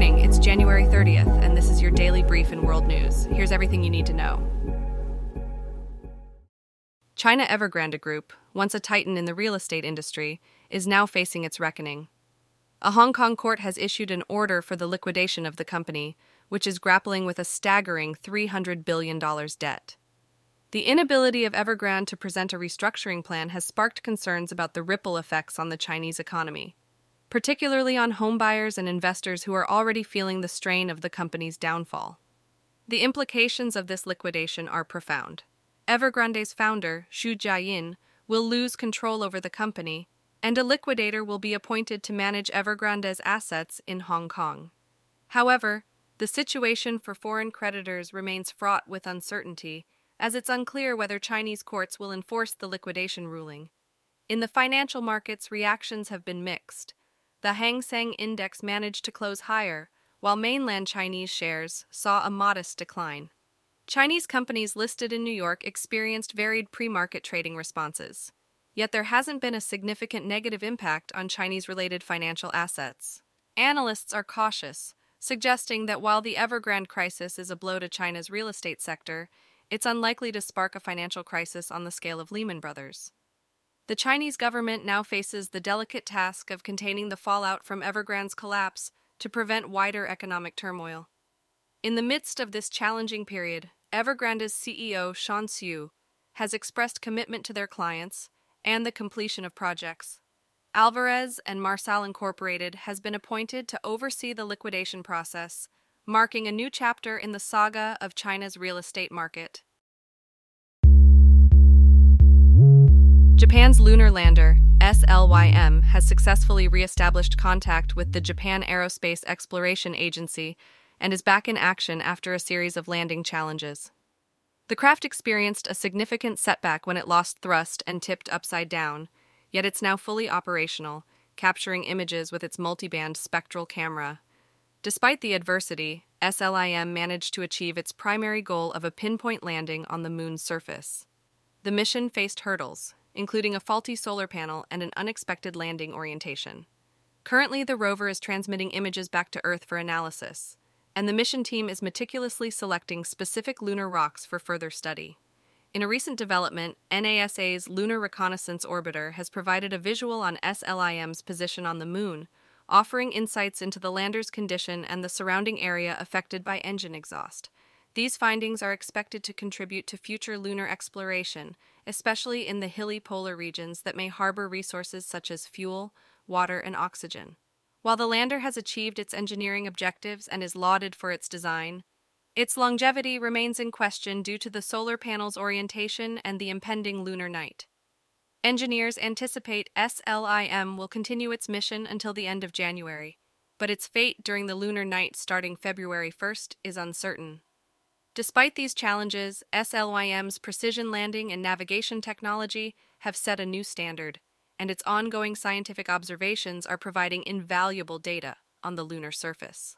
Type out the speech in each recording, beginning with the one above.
morning, it's January 30th, and this is your daily brief in world news. Here's everything you need to know. China Evergrande Group, once a titan in the real estate industry, is now facing its reckoning. A Hong Kong court has issued an order for the liquidation of the company, which is grappling with a staggering $300 billion debt. The inability of Evergrande to present a restructuring plan has sparked concerns about the ripple effects on the Chinese economy, particularly on homebuyers and investors who are already feeling the strain of the company's downfall. The implications of this liquidation are profound. Evergrande's founder, Xu Jiayin, will lose control over the company, and a liquidator will be appointed to manage Evergrande's assets in Hong Kong. However, the situation for foreign creditors remains fraught with uncertainty, as it's unclear whether Chinese courts will enforce the liquidation ruling. In the financial markets, reactions have been mixed. The Hang Seng Index managed to close higher, while mainland Chinese shares saw a modest decline. Chinese companies listed in New York experienced varied pre-market trading responses, yet there hasn't been a significant negative impact on Chinese-related financial assets. Analysts are cautious, suggesting that while the Evergrande crisis is a blow to China's real estate sector, it's unlikely to spark a financial crisis on the scale of Lehman Brothers. The Chinese government now faces the delicate task of containing the fallout from Evergrande's collapse to prevent wider economic turmoil. In the midst of this challenging period, Evergrande's CEO, Shan Xiu, has expressed commitment to their clients and the completion of projects. Alvarez and Marsal Incorporated has been appointed to oversee the liquidation process, marking a new chapter in the saga of China's real estate market. Japan's lunar lander, SLIM, has successfully re-established contact with the Japan Aerospace Exploration Agency and is back in action after a series of landing challenges. The craft experienced a significant setback when it lost thrust and tipped upside down, yet it's now fully operational, capturing images with its multiband spectral camera. Despite the adversity, SLIM managed to achieve its primary goal of a pinpoint landing on the moon's surface. The mission faced hurdles, including a faulty solar panel and an unexpected landing orientation. Currently, the rover is transmitting images back to Earth for analysis, and the mission team is meticulously selecting specific lunar rocks for further study. In a recent development, NASA's Lunar Reconnaissance Orbiter has provided a visual on SLIM's position on the moon, offering insights into the lander's condition and the surrounding area affected by engine exhaust. These findings are expected to contribute to future lunar exploration, especially in the hilly polar regions that may harbor resources such as fuel, water, and oxygen. While the lander has achieved its engineering objectives and is lauded for its design, its longevity remains in question due to the solar panel's orientation and the impending lunar night. Engineers anticipate SLIM will continue its mission until the end of January, but its fate during the lunar night starting February 1st is uncertain. Despite these challenges, SLIM's precision landing and navigation technology have set a new standard, and its ongoing scientific observations are providing invaluable data on the lunar surface.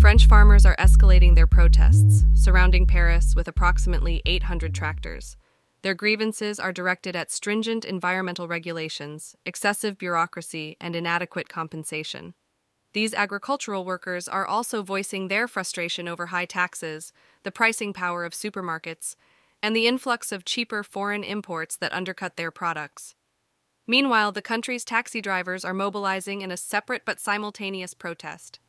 French farmers are escalating their protests, surrounding Paris with approximately 800 tractors. Their grievances are directed at stringent environmental regulations, excessive bureaucracy, and inadequate compensation. These agricultural workers are also voicing their frustration over high taxes, the pricing power of supermarkets, and the influx of cheaper foreign imports that undercut their products. Meanwhile, the country's taxi drivers are mobilizing in a separate but simultaneous protest.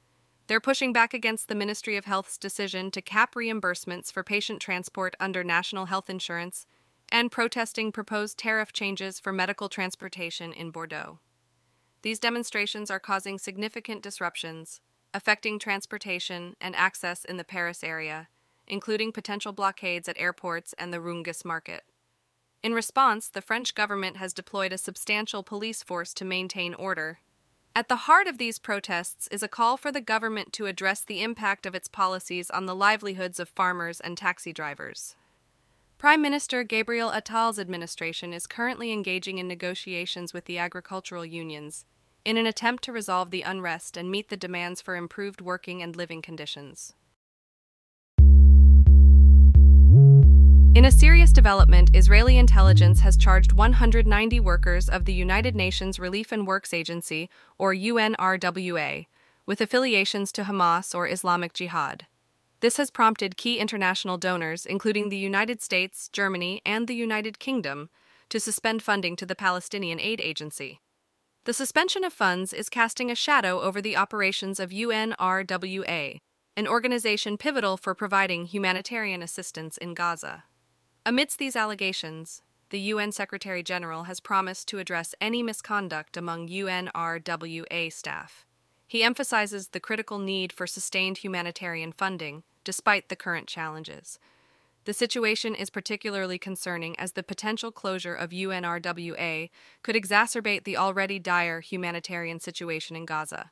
They're pushing back against the Ministry of Health's decision to cap reimbursements for patient transport under national health insurance and protesting proposed tariff changes for medical transportation in Bordeaux. These demonstrations are causing significant disruptions, affecting transportation and access in the Paris area, including potential blockades at airports and the Rungus market. In response, the French government has deployed a substantial police force to maintain order. At the heart of these protests is a call for the government to address the impact of its policies on the livelihoods of farmers and taxi drivers. Prime Minister Gabriel Attal's administration is currently engaging in negotiations with the agricultural unions in an attempt to resolve the unrest and meet the demands for improved working and living conditions. In a serious development, Israeli intelligence has charged 190 workers of the United Nations Relief and Works Agency, or UNRWA, with affiliations to Hamas or Islamic Jihad. This has prompted key international donors, including the United States, Germany, and the United Kingdom, to suspend funding to the Palestinian Aid Agency. The suspension of funds is casting a shadow over the operations of UNRWA, an organization pivotal for providing humanitarian assistance in Gaza. Amidst these allegations, the UN Secretary-General has promised to address any misconduct among UNRWA staff. He emphasizes the critical need for sustained humanitarian funding, despite the current challenges. The situation is particularly concerning as the potential closure of UNRWA could exacerbate the already dire humanitarian situation in Gaza.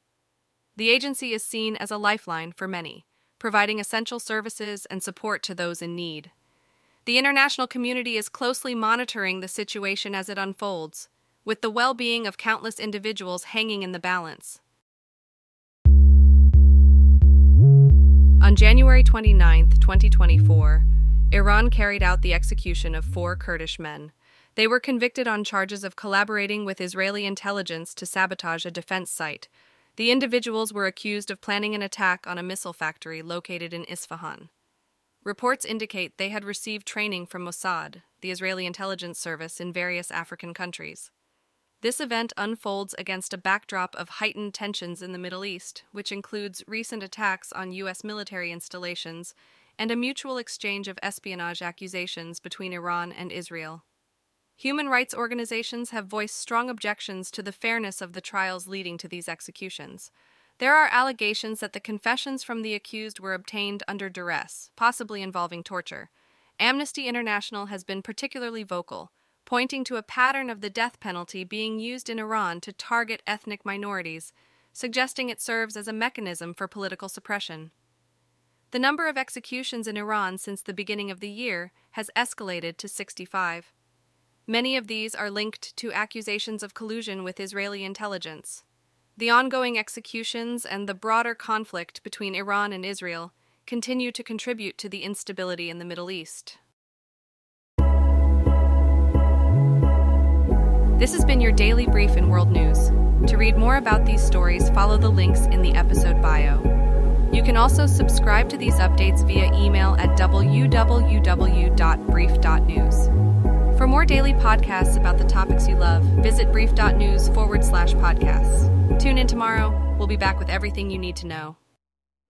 The agency is seen as a lifeline for many, providing essential services and support to those in need. The international community is closely monitoring the situation as it unfolds, with the well-being of countless individuals hanging in the balance. On January 29, 2024, Iran carried out the execution of 4 Kurdish men. They were convicted on charges of collaborating with Israeli intelligence to sabotage a defense site. The individuals were accused of planning an attack on a missile factory located in Isfahan. Reports indicate they had received training from Mossad, the Israeli intelligence service in various African countries. This event unfolds against a backdrop of heightened tensions in the Middle East, which includes recent attacks on U.S. military installations and a mutual exchange of espionage accusations between Iran and Israel. Human rights organizations have voiced strong objections to the fairness of the trials leading to these executions. There are allegations that the confessions from the accused were obtained under duress, possibly involving torture. Amnesty International has been particularly vocal, pointing to a pattern of the death penalty being used in Iran to target ethnic minorities, suggesting it serves as a mechanism for political suppression. The number of executions in Iran since the beginning of the year has escalated to 65. Many of these are linked to accusations of collusion with Israeli intelligence. The ongoing executions and the broader conflict between Iran and Israel continue to contribute to the instability in the Middle East. This has been your daily brief in world news. To read more about these stories, follow the links in the episode bio. You can also subscribe to these updates via email at www.brief.news. For more daily podcasts about the topics you love, visit brief.news/podcasts. Tune in tomorrow. We'll be back with everything you need to know.